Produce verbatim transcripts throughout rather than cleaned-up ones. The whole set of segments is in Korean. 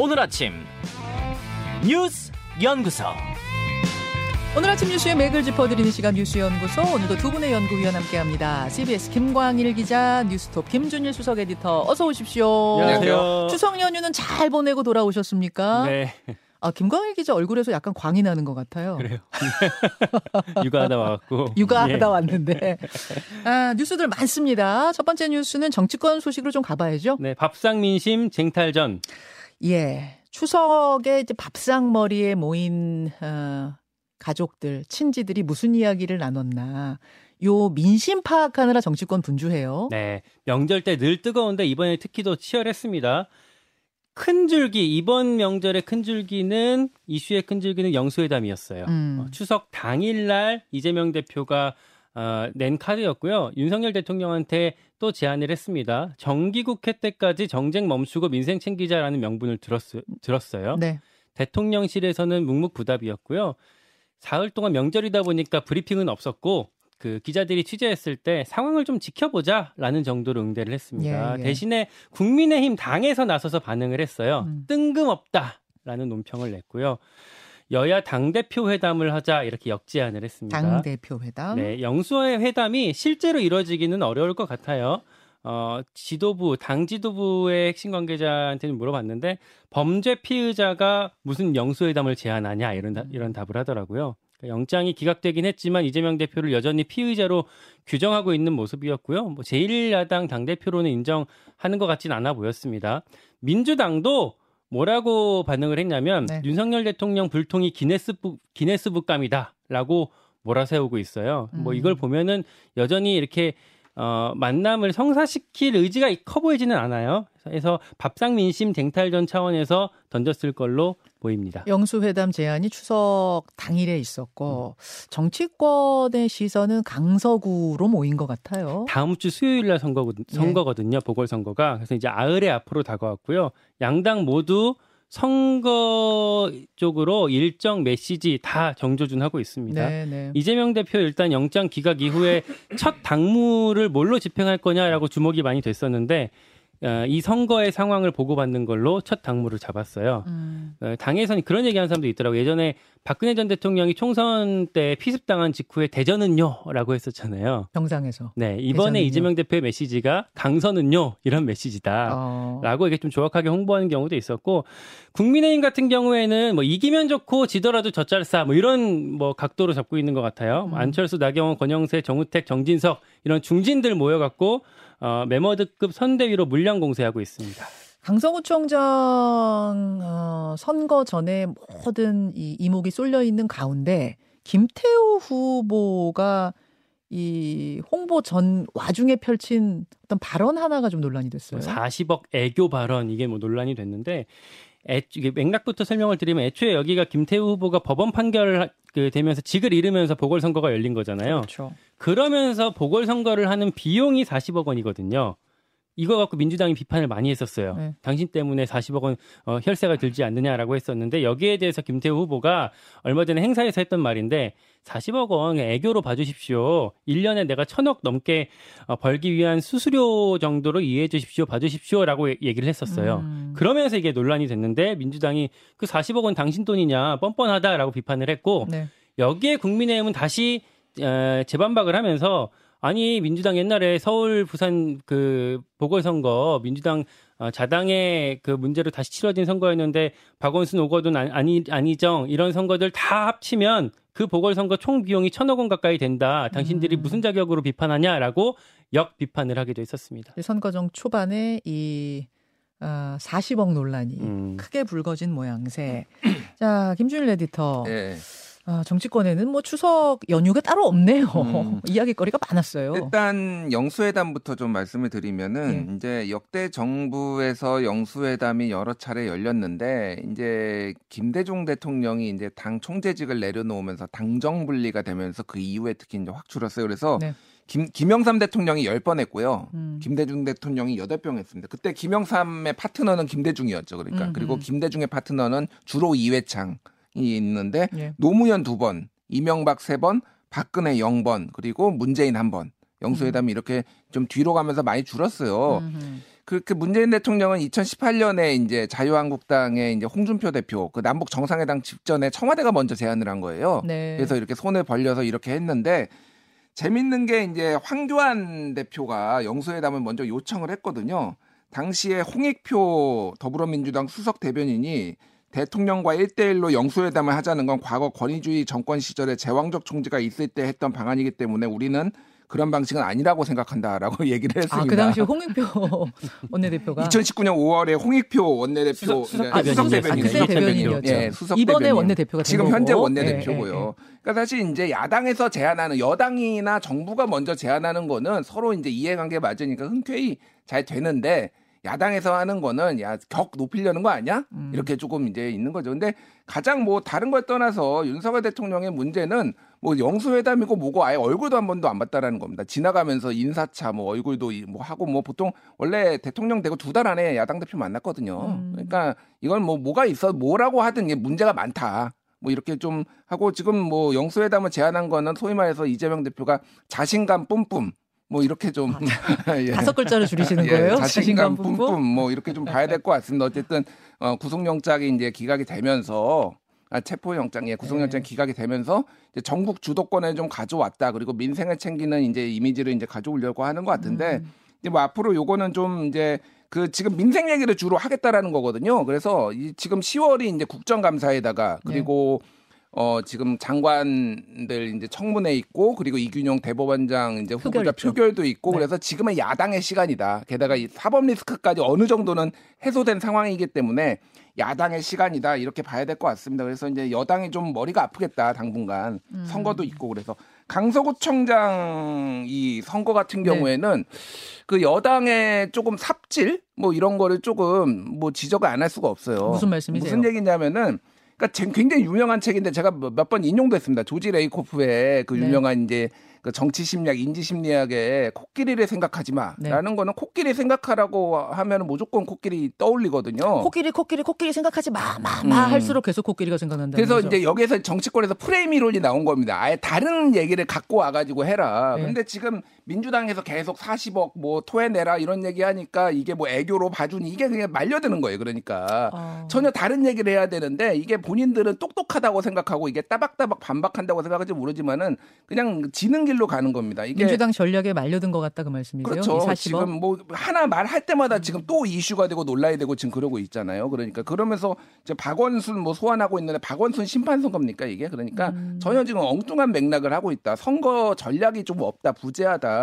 오늘 아침 뉴스 연구소. 오늘 아침 뉴스의 맥을 짚어드리는 시간 뉴스 연구소. 오늘도 두 분의 연구위원 함께합니다. 씨비에스 김광일 기자, 뉴스톱 김준일 수석 에디터, 어서 오십시오. 안녕하세요. 추석 연휴는 잘 보내고 돌아오셨습니까? 네. 아, 김광일 기자 얼굴에서 약간 광이 나는 것 같아요. 그래요. 육아하다 왔고. 육아하다 예. 왔는데. 아, 뉴스들 많습니다. 첫 번째 뉴스는 정치권 소식으로 좀 가봐야죠. 네, 밥상 민심 쟁탈전. 예, 추석에 이제 밥상머리에 모인 어, 가족들, 친지들이 무슨 이야기를 나눴나. 요 민심 파악하느라 정치권 분주해요. 네, 명절 때 늘 뜨거운데 이번에 특히 더 치열했습니다. 큰 줄기, 이번 명절의 큰 줄기는, 이슈의 큰 줄기는 영수회담이었어요. 음. 어, 추석 당일날 이재명 대표가 어, 낸 카드였고요. 윤석열 대통령한테 또 제안을 했습니다. 정기국회 때까지 정쟁 멈추고 민생 챙기자라는 명분을 들었, 들었어요. 네. 대통령실에서는 묵묵부답이었고요. 사흘 동안 명절이다 보니까 브리핑은 없었고, 그 기자들이 취재했을 때 상황을 좀 지켜보자라는 정도로 응대를 했습니다. 예, 예. 대신에 국민의힘 당에서 나서서 반응을 했어요. 음. 뜬금없다라는 논평을 냈고요. 여야 당대표 회담을 하자 이렇게 역제안을 했습니다. 당대표 회담. 네, 영수의 회담이 실제로 이루어지기는 어려울 것 같아요. 어, 지도부, 당 지도부의 핵심 관계자한테는 물어봤는데 범죄 피의자가 무슨 영수회담을 제안하냐 이런, 이런 답을 하더라고요. 영장이 기각되긴 했지만 이재명 대표를 여전히 피의자로 규정하고 있는 모습이었고요. 뭐 제일 야당 당대표로는 인정하는 것 같진 않아 보였습니다. 민주당도 뭐라고 반응을 했냐면 네. 윤석열 대통령 불통이 기네스북, 기네스북감이다라고 몰아세우고 있어요. 음. 뭐 이걸 보면은 여전히 이렇게 어, 만남을 성사시킬 의지가 커 보이지는 않아요. 그래서 밥상 민심 쟁탈전 차원에서 던졌을 걸로 보입니다. 영수회담 제안이 추석 당일에 있었고 정치권의 시선은 강서구로 모인 것 같아요. 다음 주 수요일 날 선거, 선거거든요. 네. 보궐선거가. 그래서 이제 아흘의 앞으로 다가왔고요. 양당 모두 선거 쪽으로 일정 메시지 다 정조준하고 있습니다. 네네. 이재명 대표 일단 영장 기각 이후에 첫 당무를 뭘로 집행할 거냐라고 주목이 많이 됐었는데 이 선거의 상황을 보고받는 걸로 첫 당무를 잡았어요. 음. 당에서는 그런 얘기하는 사람도 있더라고요. 예전에 박근혜 전 대통령이 총선 때 피습당한 직후에 대전은요? 라고 했었잖아요. 병상에서. 네. 이번에 대전은요. 이재명 대표의 메시지가 강서는요? 이런 메시지다. 어. 라고 이게 좀 조악하게 홍보하는 경우도 있었고 국민의힘 같은 경우에는 뭐 이기면 좋고 지더라도 젖잘싸 뭐 이런 뭐 각도로 잡고 있는 것 같아요. 음. 안철수, 나경원, 권영세, 정우택, 정진석 이런 중진들 모여갖고 어, 메머드급 선대위로 물량 공세하고 있습니다. 강서구청장 어, 선거 전에 모든 이 이목이 쏠려 있는 가운데 김태우 후보가 이 홍보 전 와중에 펼친 어떤 발언 하나가 좀 논란이 됐어요. 사십억 애교 발언 이게 뭐 논란이 됐는데 애, 이게 맥락부터 설명을 드리면 애초에 여기가 김태우 후보가 법원 판결 그, 되면서 직을 잃으면서 보궐선거가 열린 거잖아요. 그렇죠. 그러면서 보궐선거를 하는 비용이 사십억 원이거든요. 이거 갖고 민주당이 비판을 많이 했었어요. 네. 당신 때문에 사십억 원 어, 혈세가 들지 않느냐라고 했었는데 여기에 대해서 김태우 후보가 얼마 전에 행사에서 했던 말인데 사십억 원 애교로 봐주십시오. 일 년에 내가 천억 넘게 어, 벌기 위한 수수료 정도로 이해해 주십시오. 봐주십시오라고 얘기를 했었어요. 음. 그러면서 이게 논란이 됐는데 민주당이 그 사십억 원 당신 돈이냐 뻔뻔하다라고 비판을 했고 네. 여기에 국민의힘은 다시 에, 재반박을 하면서 아니 민주당 옛날에 서울 부산 그 보궐선거 민주당 어, 자당의 그 문제로 다시 치러진 선거였는데 박원순 오거돈 안희, 안희정 이런 선거들 다 합치면 그 보궐선거 총 비용이 천억 원 가까이 된다. 당신들이 음. 무슨 자격으로 비판하냐라고 역비판을 하기도 했었습니다. 선거정 초반에 이 어, 사십억 논란이 음. 크게 불거진 모양새. 자 김준일 에디터. 네. 아, 정치권에는 뭐 추석 연휴가 따로 없네요. 음. 이야기거리가 많았어요. 일단 영수회담부터 좀 말씀을 드리면은 예. 이제 역대 정부에서 영수회담이 여러 차례 열렸는데 이제 김대중 대통령이 이제 당 총재직을 내려놓으면서 당정 분리가 되면서 그 이후에 특히 이제 확 줄었어요. 그래서 네. 김, 김영삼 대통령이 열 번 했고요. 음. 김대중 대통령이 여덟 번 했습니다. 그때 김영삼의 파트너는 김대중이었죠. 그러니까 음음. 그리고 김대중의 파트너는 주로 이회창. 이 있는데 예. 노무현 두 번, 이명박 세 번, 박근혜 영 번, 그리고 문재인 한 번. 영수회담이 음. 이렇게 좀 뒤로 가면서 많이 줄었어요. 음흠. 그렇게 문재인 대통령은 이천십팔 년에 이제 자유한국당의 이제 홍준표 대표 그 남북 정상회담 직전에 청와대가 먼저 제안을 한 거예요. 네. 그래서 이렇게 손을 벌려서 이렇게 했는데 재밌는 게 이제 황교안 대표가 영수회담을 먼저 요청을 했거든요. 당시에 홍익표 더불어민주당 수석 대변인이 대통령과 일대일로 영수회담을 하자는 건 과거 권위주의 정권 시절에 제왕적 총지가 있을 때 했던 방안이기 때문에 우리는 그런 방식은 아니라고 생각한다라고 얘기를 했습니다. 아, 그 당시 홍익표 원내대표가 이천십구 년 오월에 홍익표 원내대표 수석 대변인이었죠. 예, 수석 이번에 원내대표가 지금 현재 원내대표고요. 예, 예, 예. 그러니까 사실 이제 야당에서 제안하는 여당이나 정부가 먼저 제안하는 거는 서로 이제 이해관계 맞으니까 흔쾌히 잘 되는데 야당에서 하는 거는 야, 격 높이려는 거 아니야? 음. 이렇게 조금 이제 있는 거죠. 근데 가장 뭐 다른 걸 떠나서 윤석열 대통령의 문제는 뭐 영수회담이고 뭐고 아예 얼굴도 한 번도 안 봤다라는 겁니다. 지나가면서 인사차 뭐 얼굴도 뭐 하고 뭐 보통 원래 대통령 되고 두 달 안에 야당 대표 만났거든요. 음. 그러니까 이건 뭐 뭐가 있어 뭐라고 하든 이게 문제가 많다. 뭐 이렇게 좀 하고 지금 뭐 영수회담을 제안한 거는 소위 말해서 이재명 대표가 자신감 뿜뿜. 뭐 이렇게 좀 아, 예. 다섯 글자로 줄이시는 거예요? 예, 자신감, 자신감 뿜뿜? 뿜뿜 뭐 이렇게 좀 봐야 될 것 같습니다. 어쨌든 어, 구속영장이 이제 기각이 되면서 아, 체포영장이 예, 구속영장 네. 기각이 되면서 이제 전국 주도권을 좀 가져왔다. 그리고 민생을 챙기는 이제 이미지를 이제 가져오려고 하는 것 같은데 음. 이제 뭐 앞으로 요거는 좀 이제 그 지금 민생 얘기를 주로 하겠다라는 거거든요. 그래서 이 지금 시월이 이제 국정감사에다가 그리고 네. 어 지금 장관들 이제 청문회 있고 그리고 이균용 대법원장 이제 후보자 표결도 있고 네. 그래서 지금은 야당의 시간이다. 게다가 이 사법 리스크까지 어느 정도는 해소된 상황이기 때문에 야당의 시간이다 이렇게 봐야 될 것 같습니다. 그래서 이제 여당이 좀 머리가 아프겠다 당분간 음. 선거도 있고 그래서 강서구청장 이 선거 같은 경우에는 네. 그 여당의 조금 삽질 뭐 이런 거를 조금 뭐 지적을 안 할 수가 없어요. 무슨 말씀이세요? 무슨 얘기냐면은. 그러니까 굉장히 유명한 책인데 제가 몇 번 인용도 했습니다. 조지 레이코프의 그 유명한 네. 이제 그 정치 심리학, 인지 심리학의 코끼리를 생각하지 마라는 네. 거는 코끼리 생각하라고 하면 무조건 코끼리 떠올리거든요. 코끼리, 코끼리, 코끼리 생각하지 마, 마, 마 음. 할수록 계속 코끼리가 생각난다. 그래서 거죠. 이제 여기에서 정치권에서 프레임 이론이 나온 겁니다. 아예 다른 얘기를 갖고 와가지고 해라. 네. 근데 지금 민주당에서 계속 사십억 뭐 토해내라 이런 얘기하니까 이게 뭐 애교로 봐주니 이게 그냥 말려드는 거예요. 그러니까 어. 전혀 다른 얘기를 해야 되는데 이게 본인들은 똑똑하다고 생각하고 이게 따박따박 반박한다고 생각할지 모르지만은 그냥 지는 길로 가는 겁니다. 이게 민주당 전략에 말려든 것 같다 그 말씀이세요? 그렇죠. 사십억? 지금 뭐 하나 말할 때마다 지금 또 이슈가 되고 논란이 되고 지금 그러고 있잖아요. 그러니까 그러면서 이제 박원순 뭐 소환하고 있는데 박원순 심판 선거입니까 이게? 그러니까 음. 전혀 지금 엉뚱한 맥락을 하고 있다. 선거 전략이 좀 없다, 부재하다.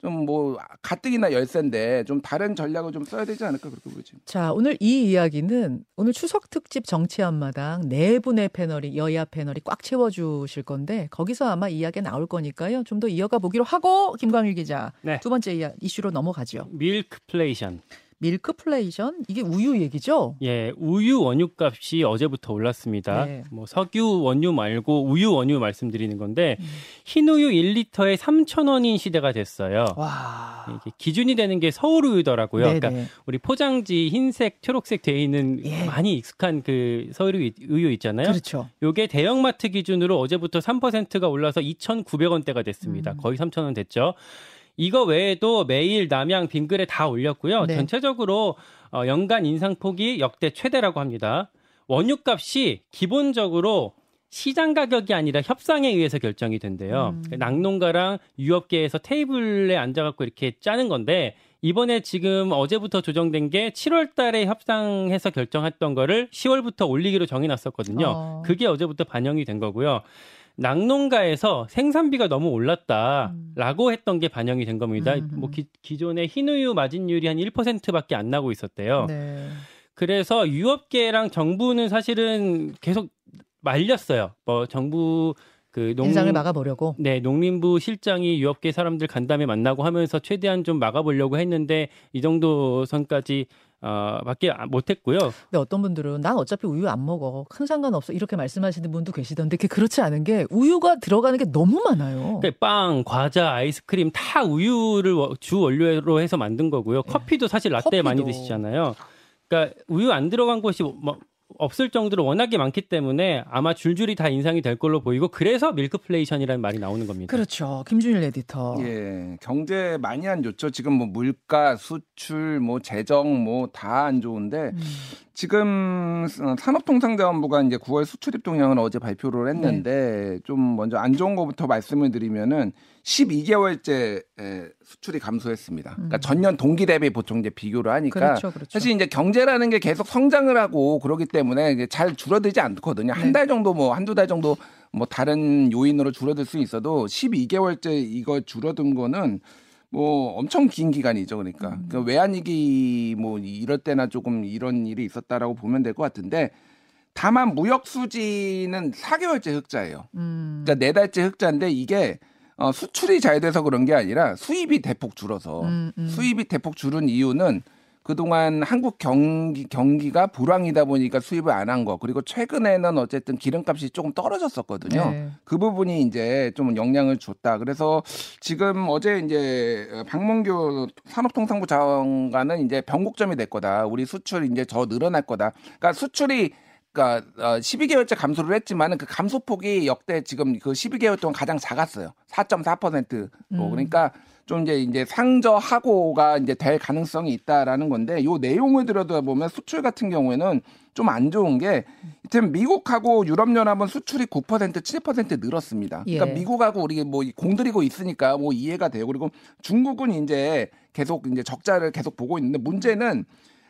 좀 뭐 가뜩이나 열세인데 좀 다른 전략을 좀 써야 되지 않을까 그렇게 보지. 자, 오늘 이 이야기는 오늘 추석 특집 정치 한마당 네 분의 패널이 여야 패널이 꽉 채워주실 건데 거기서 아마 이야기 나올 거니까요. 좀 더 이어가 보기로 하고 김광일 기자 네. 두 번째 이슈로 넘어가죠. 밀크플레이션. 밀크플레이션 이게 우유 얘기죠? 예, 우유 원유값이 어제부터 올랐습니다. 네. 뭐 석유 원유 말고 우유 원유 말씀드리는 건데 음. 흰 우유 일 리터에 삼천 원인 시대가 됐어요. 와. 이게 기준이 되는 게 서울 우유더라고요. 네네. 그러니까 우리 포장지 흰색, 초록색 돼 있는 예. 많이 익숙한 그 서울 우유 있잖아요. 그렇죠. 요게 대형마트 기준으로 어제부터 삼 퍼센트가 올라서 이천구백 원대가 됐습니다. 음. 거의 삼천 원 됐죠. 이거 외에도 매일 남양 빙글에 다 올렸고요. 네. 전체적으로 연간 인상폭이 역대 최대라고 합니다. 원유값이 기본적으로 시장 가격이 아니라 협상에 의해서 결정이 된대요. 음. 낙농가랑 유업계에서 테이블에 앉아갖고 이렇게 짜는 건데 이번에 지금 어제부터 조정된 게 칠월 달에 협상해서 결정했던 거를 시월부터 올리기로 정해놨었거든요. 어. 그게 어제부터 반영이 된 거고요. 낙농가에서 생산비가 너무 올랐다라고 했던 게 반영이 된 겁니다. 음. 뭐 기, 기존의 흰우유 마진율이 한 일 퍼센트밖에 안 나고 있었대요. 네. 그래서 유업계랑 정부는 사실은 계속 말렸어요. 뭐 정부 그 농, 인상을 막아보려고. 네, 농림부 실장이 유업계 사람들 간담회 만나고 하면서 최대한 좀 막아보려고 했는데 이 정도 선까지. 어, 밖에 못했고요. 근데 어떤 분들은 난 어차피 우유 안 먹어. 큰 상관없어. 이렇게 말씀하시는 분도 계시던데 그게 그렇지 않은 게 우유가 들어가는 게 너무 많아요. 그러니까 빵, 과자, 아이스크림 다 우유를 주 원료로 해서 만든 거고요. 커피도 사실 라떼 커피도. 많이 드시잖아요. 그러니까 우유 안 들어간 곳이 뭐 없을 정도로 워낙에 많기 때문에 아마 줄줄이 다 인상이 될 걸로 보이고 그래서 밀크플레이션이라는 말이 나오는 겁니다. 그렇죠. 김준일 에디터. 예, 경제 많이 안 좋죠. 지금 뭐 물가, 수출, 뭐 재정 뭐 다 안 좋은데 음. 지금 산업통상자원부가 이제 구월 수출입 동향을 어제 발표를 했는데 네. 좀 먼저 안 좋은 거부터 말씀을 드리면은 십이 개월째 수출이 감소했습니다. 그러니까 전년 동기 대비 보통 이제 비교를 하니까 그렇죠, 그렇죠. 사실 이제 경제라는 게 계속 성장을 하고 그러기 때문에 이제 잘 줄어들지 않거든요. 한 달 정도 뭐 한두 달 정도 뭐 다른 요인으로 줄어들 수 있어도 십이 개월째 이거 줄어든 거는 뭐 엄청 긴 기간이죠. 그러니까 음. 그 외환위기 뭐 이럴 때나 조금 이런 일이 있었다라고 보면 될 것 같은데 다만 무역 수지는 사 개월째 흑자예요. 음. 그러니까 네 달째 흑자인데 이게 어, 수출이 잘 돼서 그런 게 아니라 수입이 대폭 줄어서 음, 음. 수입이 대폭 줄은 이유는 그동안 한국 경기, 경기가 불황이다 보니까 수입을 안 한 거 그리고 최근에는 어쨌든 기름값이 조금 떨어졌었거든요. 네. 그 부분이 이제 좀 영향을 줬다. 그래서 지금 어제 이제 박문규 산업통상부 장관은 이제 변곡점이 될 거다. 우리 수출 이제 더 늘어날 거다. 그러니까 수출이 그러니까 십이 개월째 감소를 했지만 그 감소폭이 역대 지금 그 십이 개월 동안 가장 작았어요. 사 점 사 퍼센트. 음. 그러니까 좀 이제 이제 상저하고가 이제 될 가능성이 있다라는 건데 요 내용을 들여다보면 수출 같은 경우에는 좀 안 좋은 게 지금 미국하고 유럽연합은 수출이 구 퍼센트, 칠 퍼센트 늘었습니다. 예. 그러니까 미국하고 우리 뭐 공들이고 있으니까 뭐 이해가 돼요. 그리고 중국은 이제 계속 이제 적자를 계속 보고 있는데 문제는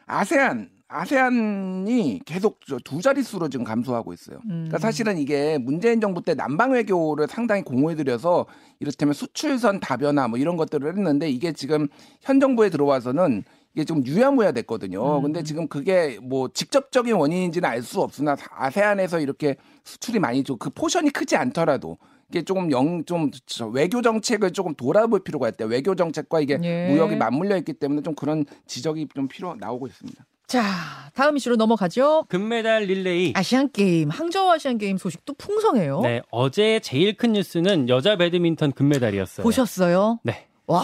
아세안 아세안이 계속 두 자릿수로 지금 감소하고 있어요. 음. 그러니까 사실은 이게 문재인 정부 때 남방 외교를 상당히 공호해드려서 이를테면 수출선 다변화 뭐 이런 것들을 했는데 이게 지금 현 정부에 들어와서는 이게 좀 유야무야 됐거든요. 음. 근데 지금 그게 뭐 직접적인 원인인지는 알 수 없으나 아세안에서 이렇게 수출이 많이 좀 그 포션이 크지 않더라도 이게 조금 영, 좀 외교 정책을 조금 돌아볼 필요가 있대요. 외교 정책과 이게 예. 무역이 맞물려 있기 때문에 좀 그런 지적이 좀 필요 나오고 있습니다. 자, 다음 이슈로 넘어가죠. 금메달 릴레이. 아시안게임, 항저우 아시안게임 소식도 풍성해요. 네, 어제 제일 큰 뉴스는 여자 배드민턴 금메달이었어요. 보셨어요? 네. 와,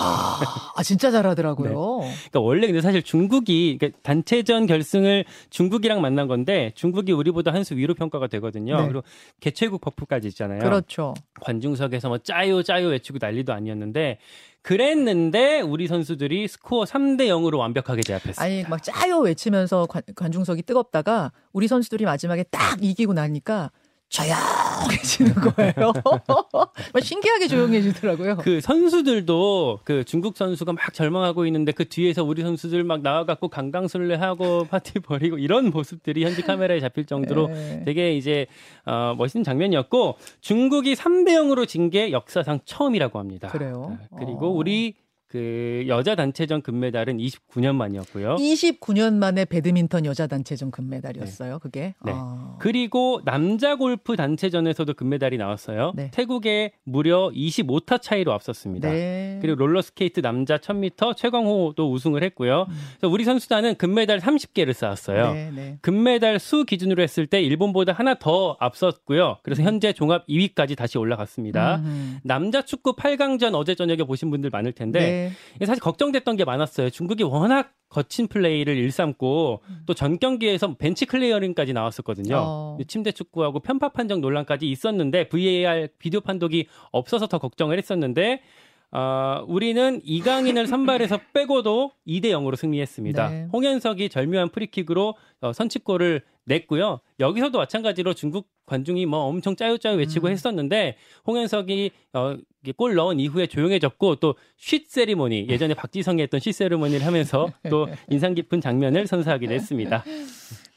아, 진짜 잘하더라고요. 네. 그러니까 원래 근데 사실 중국이 그러니까 단체전 결승을 중국이랑 만난 건데 중국이 우리보다 한 수 위로 평가가 되거든요. 네. 그리고 개최국 버프까지 있잖아요. 그렇죠. 관중석에서 뭐 짜요 짜요 외치고 난리도 아니었는데 그랬는데 우리 선수들이 스코어 삼 대 영으로 완벽하게 제압했습니다. 아니 막 짜요 외치면서 관, 관중석이 뜨겁다가 우리 선수들이 마지막에 딱 이기고 나니까 조용해지는 거예요. 막 신기하게 조용해지더라고요. 그 선수들도 그 중국 선수가 막 절망하고 있는데 그 뒤에서 우리 선수들 막 나와갖고 강강술래하고 파티 벌이고 이런 모습들이 현지 카메라에 잡힐 정도로 네. 되게 이제 어, 멋있는 장면이었고 중국이 삼 대 영으로 진 게 역사상 처음이라고 합니다. 그래요. 그리고 어. 우리 그 여자 단체전 금메달은 이십구 년 만이었고요. 이십구 년 만에 배드민턴 여자 단체전 금메달이었어요. 네. 그게. 네. 아. 그리고 남자 골프 단체전에서도 금메달이 나왔어요. 네. 태국에 무려 이십오 타 차이로 앞섰습니다. 네. 그리고 롤러스케이트 남자 천 미터 최광호도 우승을 했고요. 음. 그래서 우리 선수단은 금메달 삼십 개를 쌓았어요. 네, 네. 금메달 수 기준으로 했을 때 일본보다 하나 더 앞섰고요. 그래서 현재 종합 이 위까지 다시 올라갔습니다. 음. 남자 축구 팔 강전 어제 저녁에 보신 분들 많을 텐데 네. 사실 걱정됐던 게 많았어요. 중국이 워낙 거친 플레이를 일삼고 또 전 경기에서 벤치 클리어링까지 나왔었거든요. 어. 침대 축구하고 편파 판정 논란까지 있었는데 브이에이아르 비디오 판독이 없어서 더 걱정을 했었는데 어, 우리는 이강인을 선발해서 빼고도 이 대 영으로 승리했습니다. 네. 홍현석이 절묘한 프리킥으로 어, 선취골을 냈고요. 여기서도 마찬가지로 중국 관중이 뭐 엄청 짜요짜요 외치고 음. 했었는데 홍현석이 어, 골 넣은 이후에 조용해졌고 또 쉿 세리머니 예전에 박지성이 했던 쉿 세리머니를 하면서 또 인상 깊은 장면을 선사하기도 했습니다.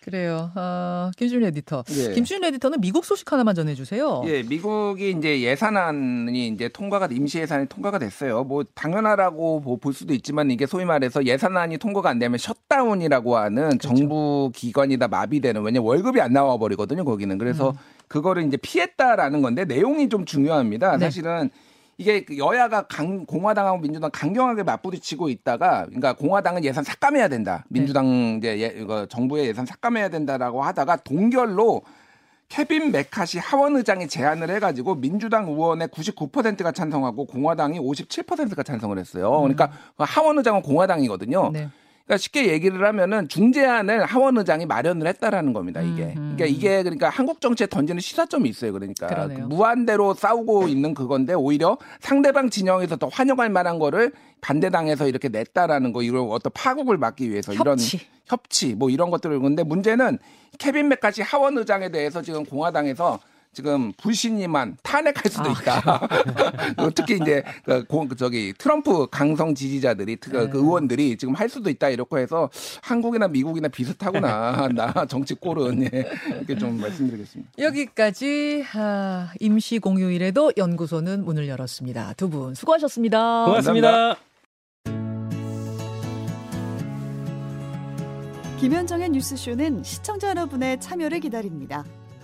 그래요. 어, 김준일 에디터. 예. 김준일 에디터는 미국 소식 하나만 전해주세요. 예, 미국이 이제 예산안이 이제 통과가 임시 예산이 통과가 됐어요. 뭐 당연하라고 뭐 볼 수도 있지만 이게 소위 말해서 예산안이 통과가 안 되면 셧다운이라고 하는 그렇죠. 정부 기관이 다 마비되는 왜냐 월급이 안 나와 버리거든요. 거기는 그래서 음. 그거를 이제 피했다라는 건데 내용이 좀 중요합니다. 네. 사실은. 이게 여야가 강, 공화당하고 민주당 강경하게 맞부딪히고 있다가 그러니까 공화당은 예산 삭감해야 된다. 민주당 이제 예, 이거 정부의 예산 삭감해야 된다라고 하다가 동결로 케빈 맥카시 하원의장이 제안을 해가지고 민주당 의원의 구십구 퍼센트가 찬성하고 공화당이 오십칠 퍼센트가 찬성을 했어요. 그러니까 하원의장은 공화당이거든요. 네. 그러니까 쉽게 얘기를 하면은 중재안을 하원 의장이 마련을 했다라는 겁니다. 이게. 음, 음. 그러니까 이게 그러니까 한국 정치에 던지는 시사점이 있어요. 그러니까 그러네요. 무한대로 싸우고 있는 그건데 오히려 상대방 진영에서 더 환영할 만한 거를 반대당에서 이렇게 냈다라는 거, 이런 어떤 파국을 막기 위해서 협치. 이런 협치 뭐 이런 것들을. 근데 문제는 케빈 맥카시 하원 의장에 대해서 지금 공화당에서 지금 불신임만 탄핵할 수도 있다. 아, 특히 이제 그, 고, 저기 트럼프 강성 지지자들이 특, 네. 그 의원들이 지금 할 수도 있다 이렇게 해서 한국이나 미국이나 비슷하구나. 나 정치꼴은 예, 이렇게 좀 말씀드리겠습니다. 여기까지 아, 임시 공휴일에도 연구소는 문을 열었습니다. 두 분 수고하셨습니다. 고맙습니다. 감사합니다. 김현정의 뉴스쇼는 시청자 여러분의 참여를 기다립니다.